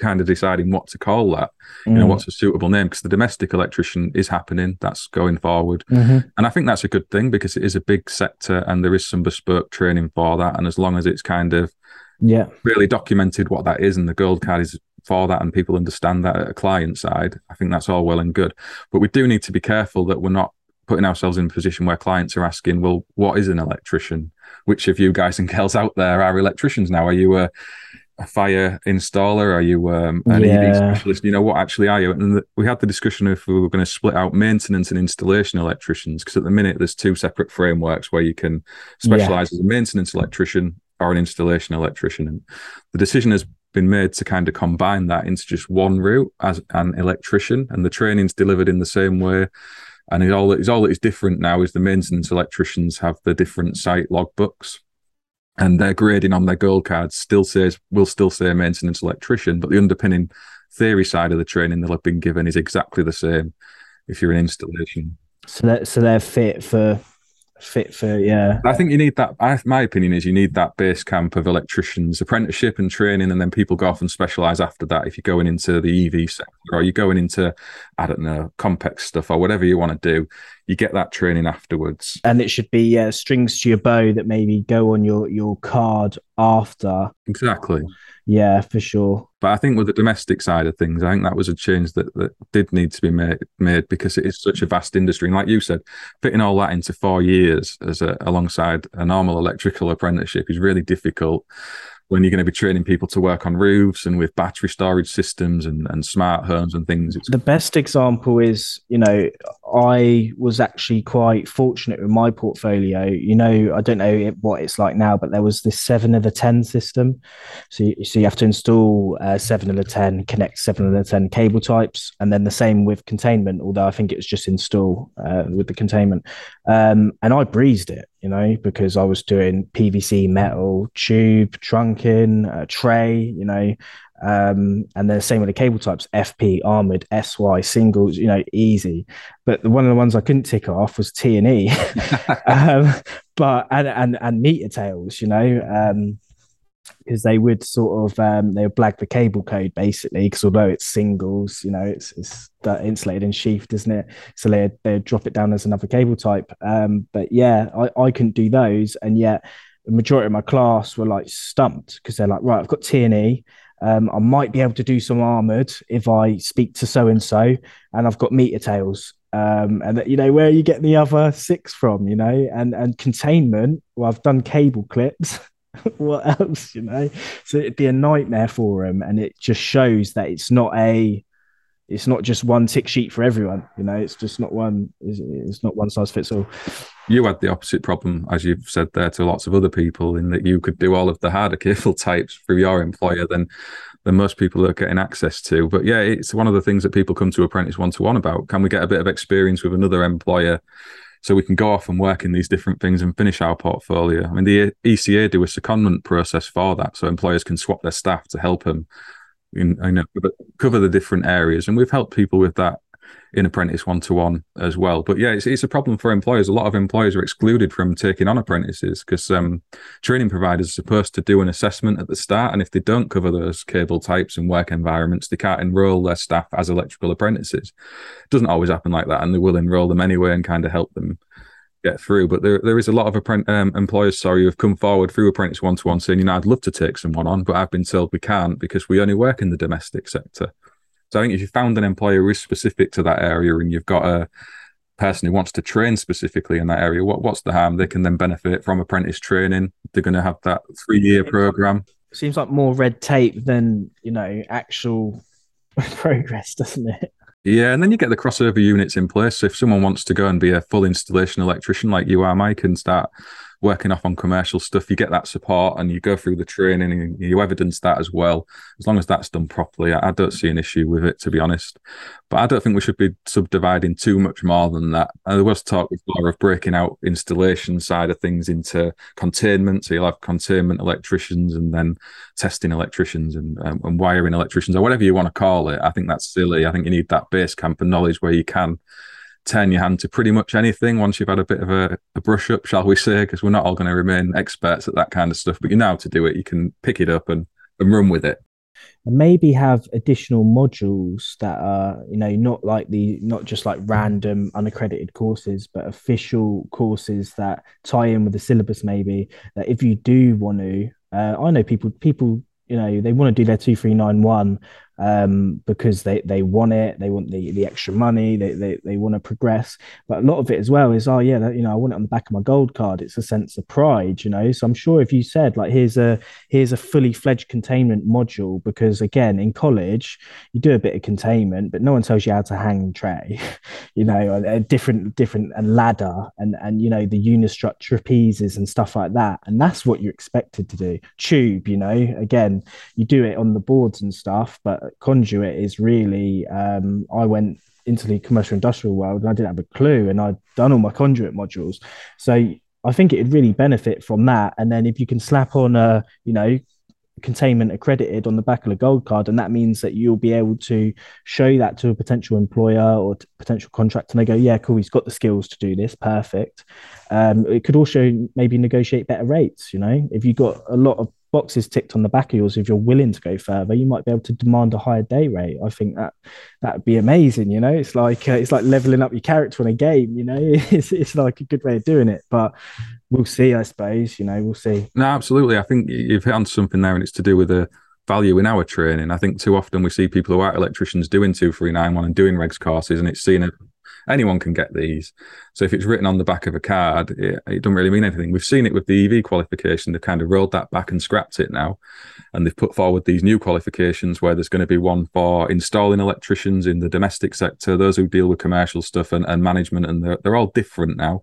kind of deciding what to call that, you know, what's a suitable name, because the domestic electrician is happening, that's going forward. And I think that's a good thing, because it is a big sector and there is some bespoke training for that. And as long as it's kind of really documented what that is, and the gold card is for that, and people understand that at a client side, I think that's all well and good. But we do need to be careful that we're not putting ourselves in a position where clients are asking, well, what is an electrician? Which of you guys and girls out there are electricians now? Are you a fire installer? Are you an EV specialist? You know, what actually are you? And we had the discussion if we were going to split out maintenance and installation electricians, because at the minute there's two separate frameworks where you can specialize as a maintenance electrician or an installation electrician. And the decision has been made to kind of combine that into just one route as an electrician, and the training's delivered in the same way. And all that is different now is the maintenance electricians have the different site logbooks, and their grading on their gold cards will still say maintenance electrician, but the underpinning theory side of the training they'll have been given is exactly the same if you're an installation. So they're fit for I think you need that. My opinion is you need that base camp of electricians apprenticeship and training, and then people go off and specialize after that. If you're going into the EV sector, or you're going into, I don't know, complex stuff or whatever you want to do, you get that training afterwards. And it should be strings to your bow that maybe go on your card after. Exactly. Yeah, for sure. But I think with the domestic side of things, I think that was a change that did need to be made because it is such a vast industry. And like you said, fitting all that into 4 years alongside a normal electrical apprenticeship is really difficult when you're going to be training people to work on roofs and with battery storage systems and smart homes and things. The best example is, you know, I was actually quite fortunate with my portfolio. You know, I don't know what it's like now, but there was this 7/10 system. So you have to install 7/10, connect 7/10 cable types, and then the same with containment, although I think it was just install with the containment. And I breezed it, you know, because I was doing PVC, metal, tube, trunking, tray, you know, and then same with the cable types, FP, armoured, SY, singles, you know, easy. But one of the ones I couldn't tick off was T&E, but meter tails, you know, because they would sort of they would blag the cable code basically, because although it's singles, you know, it's insulated and sheathed, isn't it? So they'd drop it down as another cable type. But yeah, I couldn't do those, and yet the majority of my class were like stumped because they're like, right, I've got T&E. I might be able to do some armoured if I speak to so and so, and I've got meter tails. And that, you know, where are you getting the other 6 from? You know, and containment. Well, I've done cable clips. What else, you know? So it'd be a nightmare for them, and it just shows that it's not just one tick sheet for everyone, you know. It's just not one size fits all. You had the opposite problem, as you've said there, to lots of other people, in that you could do all of the harder cable types through your employer than most people are getting access to. But yeah, it's one of the things that people come to Apprentice 121 about. Can we get a bit of experience with another employer so we can go off and work in these different things and finish our portfolio? I mean, the ECA do a secondment process for that, so employers can swap their staff to help them cover the different areas. And we've helped people with that in Apprentice 121 as well. But yeah, it's a problem for employers. A lot of employers are excluded from taking on apprentices because training providers are supposed to do an assessment at the start, and if they don't cover those cable types and work environments, they can't enroll their staff as electrical apprentices. It doesn't always happen like that, and they will enroll them anyway and kind of help them get through. But there is a lot of employers, who have come forward through Apprentice 121 saying, you know, I'd love to take someone on, but I've been told we can't because we only work in the domestic sector. So I think if you found an employer who is specific to that area, and you've got a person who wants to train specifically in that area, what's the harm? They can then benefit from apprentice training. They're going to have that 3-year program. Seems like more red tape than, you know, actual progress, doesn't it? Yeah, and then you get the crossover units in place. So if someone wants to go and be a full installation electrician like you are, Mike, and start working off on commercial stuff, you get that support and you go through the training and you evidence that as well. As long as that's done properly, I don't see an issue with it, to be honest. But I don't think we should be subdividing too much more than that. There was talk before of breaking out installation side of things into containment. So you'll have containment electricians and then testing electricians and wiring electricians, or whatever you want to call it. I think that's silly. I think you need that base camp of knowledge where you can turn your hand to pretty much anything once you've had a bit of a brush up, shall we say, because we're not all going to remain experts at that kind of stuff, but you know how to do it. You can pick it up and run with it. And maybe have additional modules that are, you know, not just like random unaccredited courses, but official courses that tie in with the syllabus. Maybe that if you do want to, I know people, you know, they want to do their 2391 because they want it, they want the extra money, they want to progress. But a lot of it as well is, oh yeah, that, you know, I want it on the back of my gold card. It's a sense of pride, you know. So I'm sure if you said like, here's a fully fledged containment module, because again, in college you do a bit of containment, but no one tells you how to hang tray, you know, a different ladder and you know, the unistrut trapezes and stuff like that. And that's what you're expected to do. Tube, you know, again, you do it on the boards and stuff, but conduit is really I went into the commercial industrial world and I didn't have a clue, and I'd done all my conduit modules, so I think it'd really benefit from that. And then if you can slap on a, you know, containment accredited on the back of a gold card, and that means that you'll be able to show that to a potential employer or potential contractor, and they go, yeah, cool, he's got the skills to do this, perfect. It could also maybe negotiate better rates, you know, if you've got a lot of boxes ticked on the back of yours. If you're willing to go further, you might be able to demand a higher day rate. I think that'd be amazing. You know, it's like leveling up your character in a game. You know, it's like a good way of doing it. But we'll see, I suppose. You know, we'll see. No, absolutely. I think you've hit on something there, and it's to do with the value in our training. I think too often we see people who are electricians doing 2391 and doing regs courses, and it's seen as anyone can get these. So if it's written on the back of a card, it doesn't really mean anything. We've seen it with the EV qualification. They've kind of rolled that back and scrapped it now. And they've put forward these new qualifications where there's going to be one for installing electricians in the domestic sector, those who deal with commercial stuff and management, and they're all different now.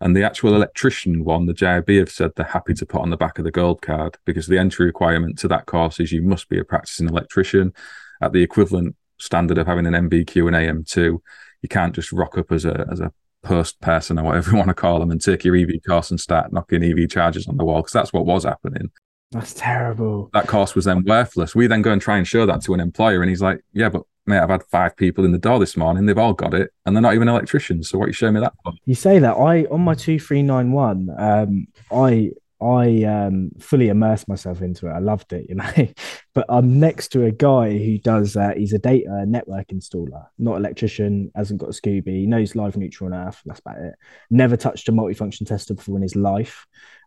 And the actual electrician one, the GIB have said they're happy to put on the back of the gold card, because the entry requirement to that course is you must be a practicing electrician at the equivalent standard of having an MBQ and AM2. You can't just rock up as a post person or whatever you want to call them and take your EV course and start knocking EV chargers on the wall, because that's what was happening. That's terrible. That course was then worthless. We then go and try and show that to an employer, and he's like, yeah, but mate, I've had 5 people in the door this morning. They've all got it, and they're not even electricians. So what are you showing me that for? You say that. On my 2391, I fully immersed myself into it. I loved it, you know. But I'm next to a guy who does, he's a data network installer, not electrician, hasn't got a Scooby, he knows live, neutral and earth, that's about it. Never touched a multifunction tester before in his life.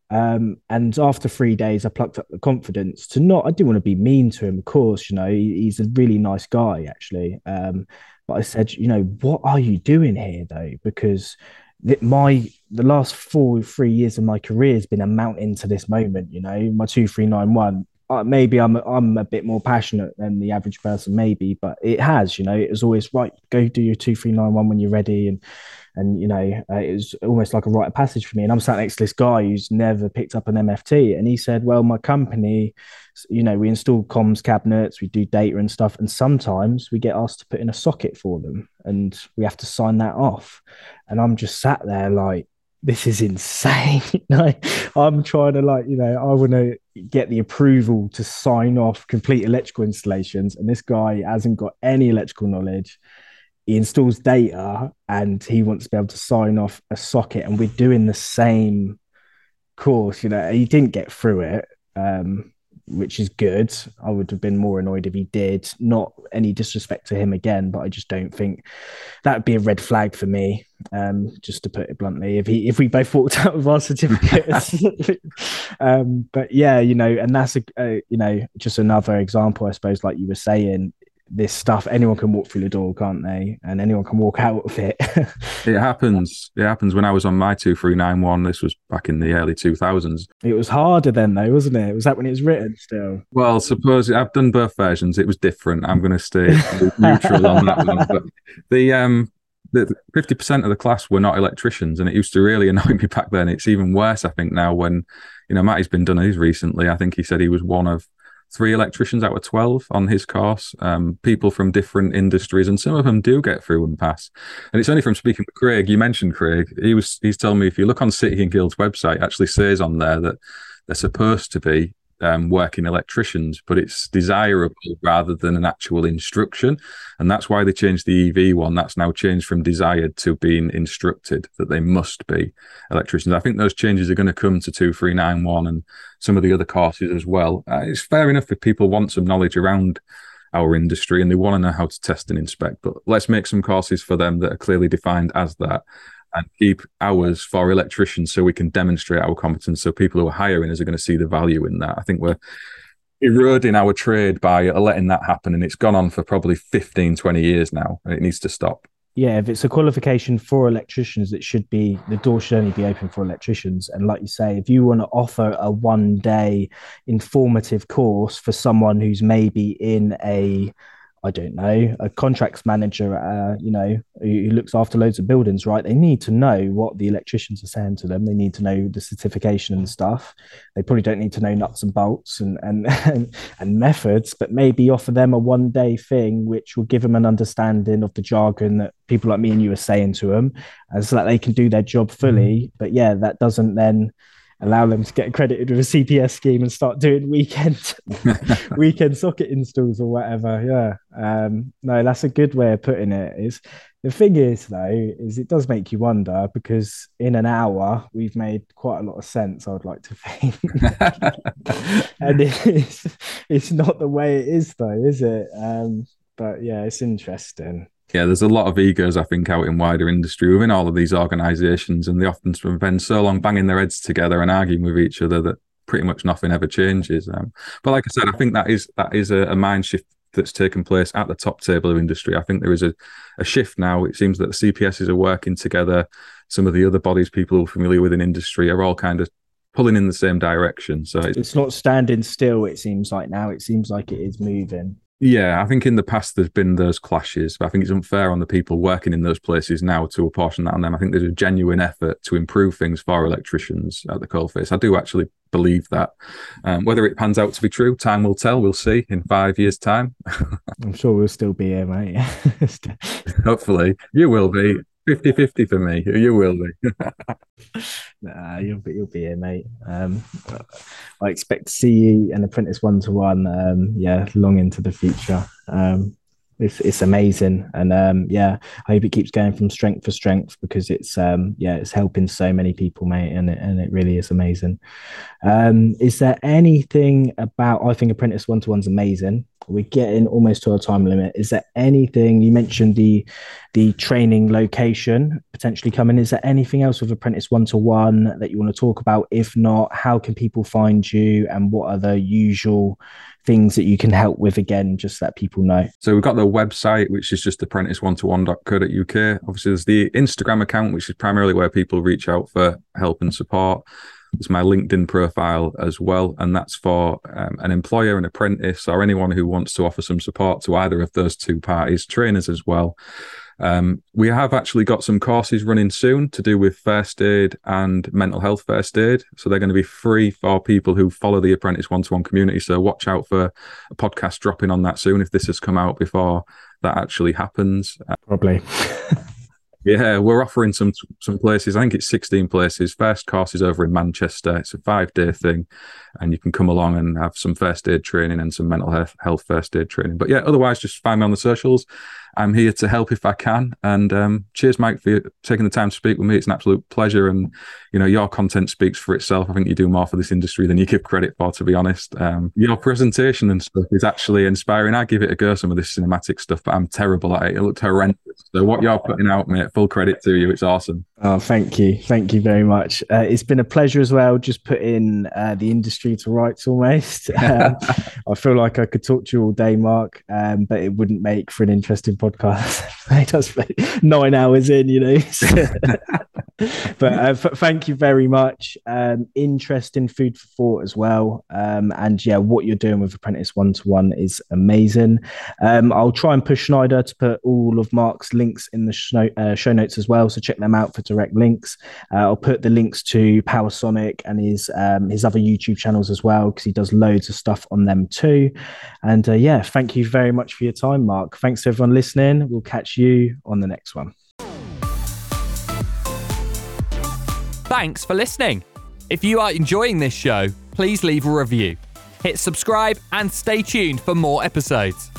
And after 3 days, I plucked up the confidence to not, I didn't want to be mean to him, of course, you know, he's a really nice guy, actually. But I said, you know, what are you doing here, though? Because the last 3 years of my career has been a mountain to this moment, you know, my 2391. Maybe I'm a bit more passionate than the average person, maybe, but it has, you know, it was always right, go do your 2391 when you're ready, and you know, it was almost like a rite of passage for me. And I'm sat next to this guy who's never picked up an MFT, and he said, well, my company, you know, we install comms cabinets, we do data and stuff, and sometimes we get asked to put in a socket for them, and we have to sign that off. And I'm just sat there like, this is insane. No, I'm trying to, like, you know, I want to get the approval to sign off complete electrical installations, and this guy hasn't got any electrical knowledge. He installs data and he wants to be able to sign off a socket, and we're doing the same course, you know. He didn't get through it, which is good. I would have been more annoyed if he did. Not any disrespect to him again, but I just don't think that would be a red flag for me, just to put it bluntly, if we both walked out with our certificates. But yeah, you know, and that's a you know, just another example, I suppose, like you were saying, this stuff, anyone can walk through the door, can't they? And anyone can walk out of it. It happens. When I was on my 2391, this was back in the early 2000s. It was harder then, though, wasn't it? Was that when it was written still? Well, suppose I've done both versions. It was different. I'm going to stay neutral on that one. But the 50% of the class were not electricians, and it used to really annoy me back then. It's even worse, I think, now when, you know, Matty's been done his recently. I think he said he was one of 3 electricians out of 12 on his course, people from different industries, and some of them do get through and pass. And it's only from speaking with Craig. You mentioned Craig. He's telling me, if you look on City and Guilds website, it actually says on there that they're supposed to be working electricians, but it's desirable rather than an actual instruction. And that's why they changed the EV one. That's now changed from desired to being instructed that they must be electricians. I think those changes are going to come to 2391 and some of the other courses as well. It's fair enough if people want some knowledge around our industry and they want to know how to test and inspect, but let's make some courses for them that are clearly defined as that, and keep hours for electricians so we can demonstrate our competence, so people who are hiring us are going to see the value in that. I think we're eroding our trade by letting that happen, and it's gone on for probably 15-20 years now, and it needs to stop. Yeah, if it's a qualification for electricians, it should be, the door should only be open for electricians. And like you say, if you want to offer a one-day informative course for someone who's maybe in a, I don't know, a contracts manager, you know, who looks after loads of buildings, right? They need to know what the electricians are saying to them. They need to know the certification and stuff. They probably don't need to know nuts and bolts and methods, but maybe offer them a one-day thing, which will give them an understanding of the jargon that people like me and you are saying to them, and so that they can do their job fully. But yeah, that doesn't then allow them to get accredited with a CPS scheme and start doing weekend socket installs or whatever. Yeah, no, that's a good way of putting it. Is the thing is though, is it does make you wonder, because in an hour we've made quite a lot of sense, I would like to think. And it's not the way it is though, is it? But yeah, it's interesting. Yeah, there's a lot of egos, I think, out in wider industry within all of these organisations, and they often spend so long banging their heads together and arguing with each other that pretty much nothing ever changes. But like I said, I think that is a mind shift that's taken place at the top table of industry. I think there is a shift now. It seems that the CPSs are working together. Some of the other bodies, people who are familiar with an industry, are all kind of pulling in the same direction. So it's not standing still, it seems like now. It seems like it is moving. Yeah, I think in the past there's been those clashes, but I think it's unfair on the people working in those places now to apportion that on them. I think there's a genuine effort to improve things for electricians at the coalface. I do actually believe that. Whether it pans out to be true, time will tell. We'll see in 5 years' time. I'm sure we'll still be here, mate. Hopefully. You will be. 50-50 for me. You will be. Nah, you'll be here, mate. I expect to see you an Apprentice 121 long into the future. It's amazing, and I hope it keeps going from strength to strength, because it's helping so many people, mate, and it really is amazing. Is there anything about, I think Apprentice 121's amazing. We're getting almost to our time limit. Is there anything, you mentioned the training location potentially coming, is there anything else with Apprentice 121 that you want to talk about? If not, how can people find you, and what are the usual things that you can help with, again, just let people know? So we've got the website, which is just apprentice121.co.uk. Obviously there's the Instagram account, which is primarily where people reach out for help and support. It's my LinkedIn profile as well, and that's for an employer, an apprentice, or anyone who wants to offer some support to either of those two parties, trainers as well. We have actually got some courses running soon to do with first aid and mental health first aid. So they're going to be free for people who follow the Apprentice 121 community. So watch out for a podcast dropping on that soon, if this has come out before that actually happens. Probably. Yeah, we're offering some places. I think it's 16 places. First course is over in Manchester. It's a 5-day thing, and you can come along and have some first aid training and some mental health first aid training. But yeah, otherwise, just find me on the socials. I'm here to help if I can. And cheers, Mike, for taking the time to speak with me. It's an absolute pleasure. And, you know, your content speaks for itself. I think you do more for this industry than you give credit for, to be honest. Your presentation and stuff is actually inspiring. I give it a go, some of this cinematic stuff, but I'm terrible at it. It looked horrendous. So what you're putting out, mate, full credit to you. It's awesome. Oh, thank you. Thank you very much. It's been a pleasure as well, just putting the industry to rights almost. I feel like I could talk to you all day, Mark, but it wouldn't make for an interesting podcast. It does 9 hours in, you know. But thank you very much. Interesting food for thought as well. And yeah, what you're doing with Apprentice 121 is amazing. I'll try and push Schneider to put all of Mark's links in the show notes as well, so check them out for direct links. I'll put the links to Power Sonic and his other YouTube channels as well, because he does loads of stuff on them too. And thank you very much for your time, Mark. Thanks to everyone listening. We'll catch you on the next one. Thanks for listening. If you are enjoying this show, please leave a review. hit subscribe and stay tuned for more episodes.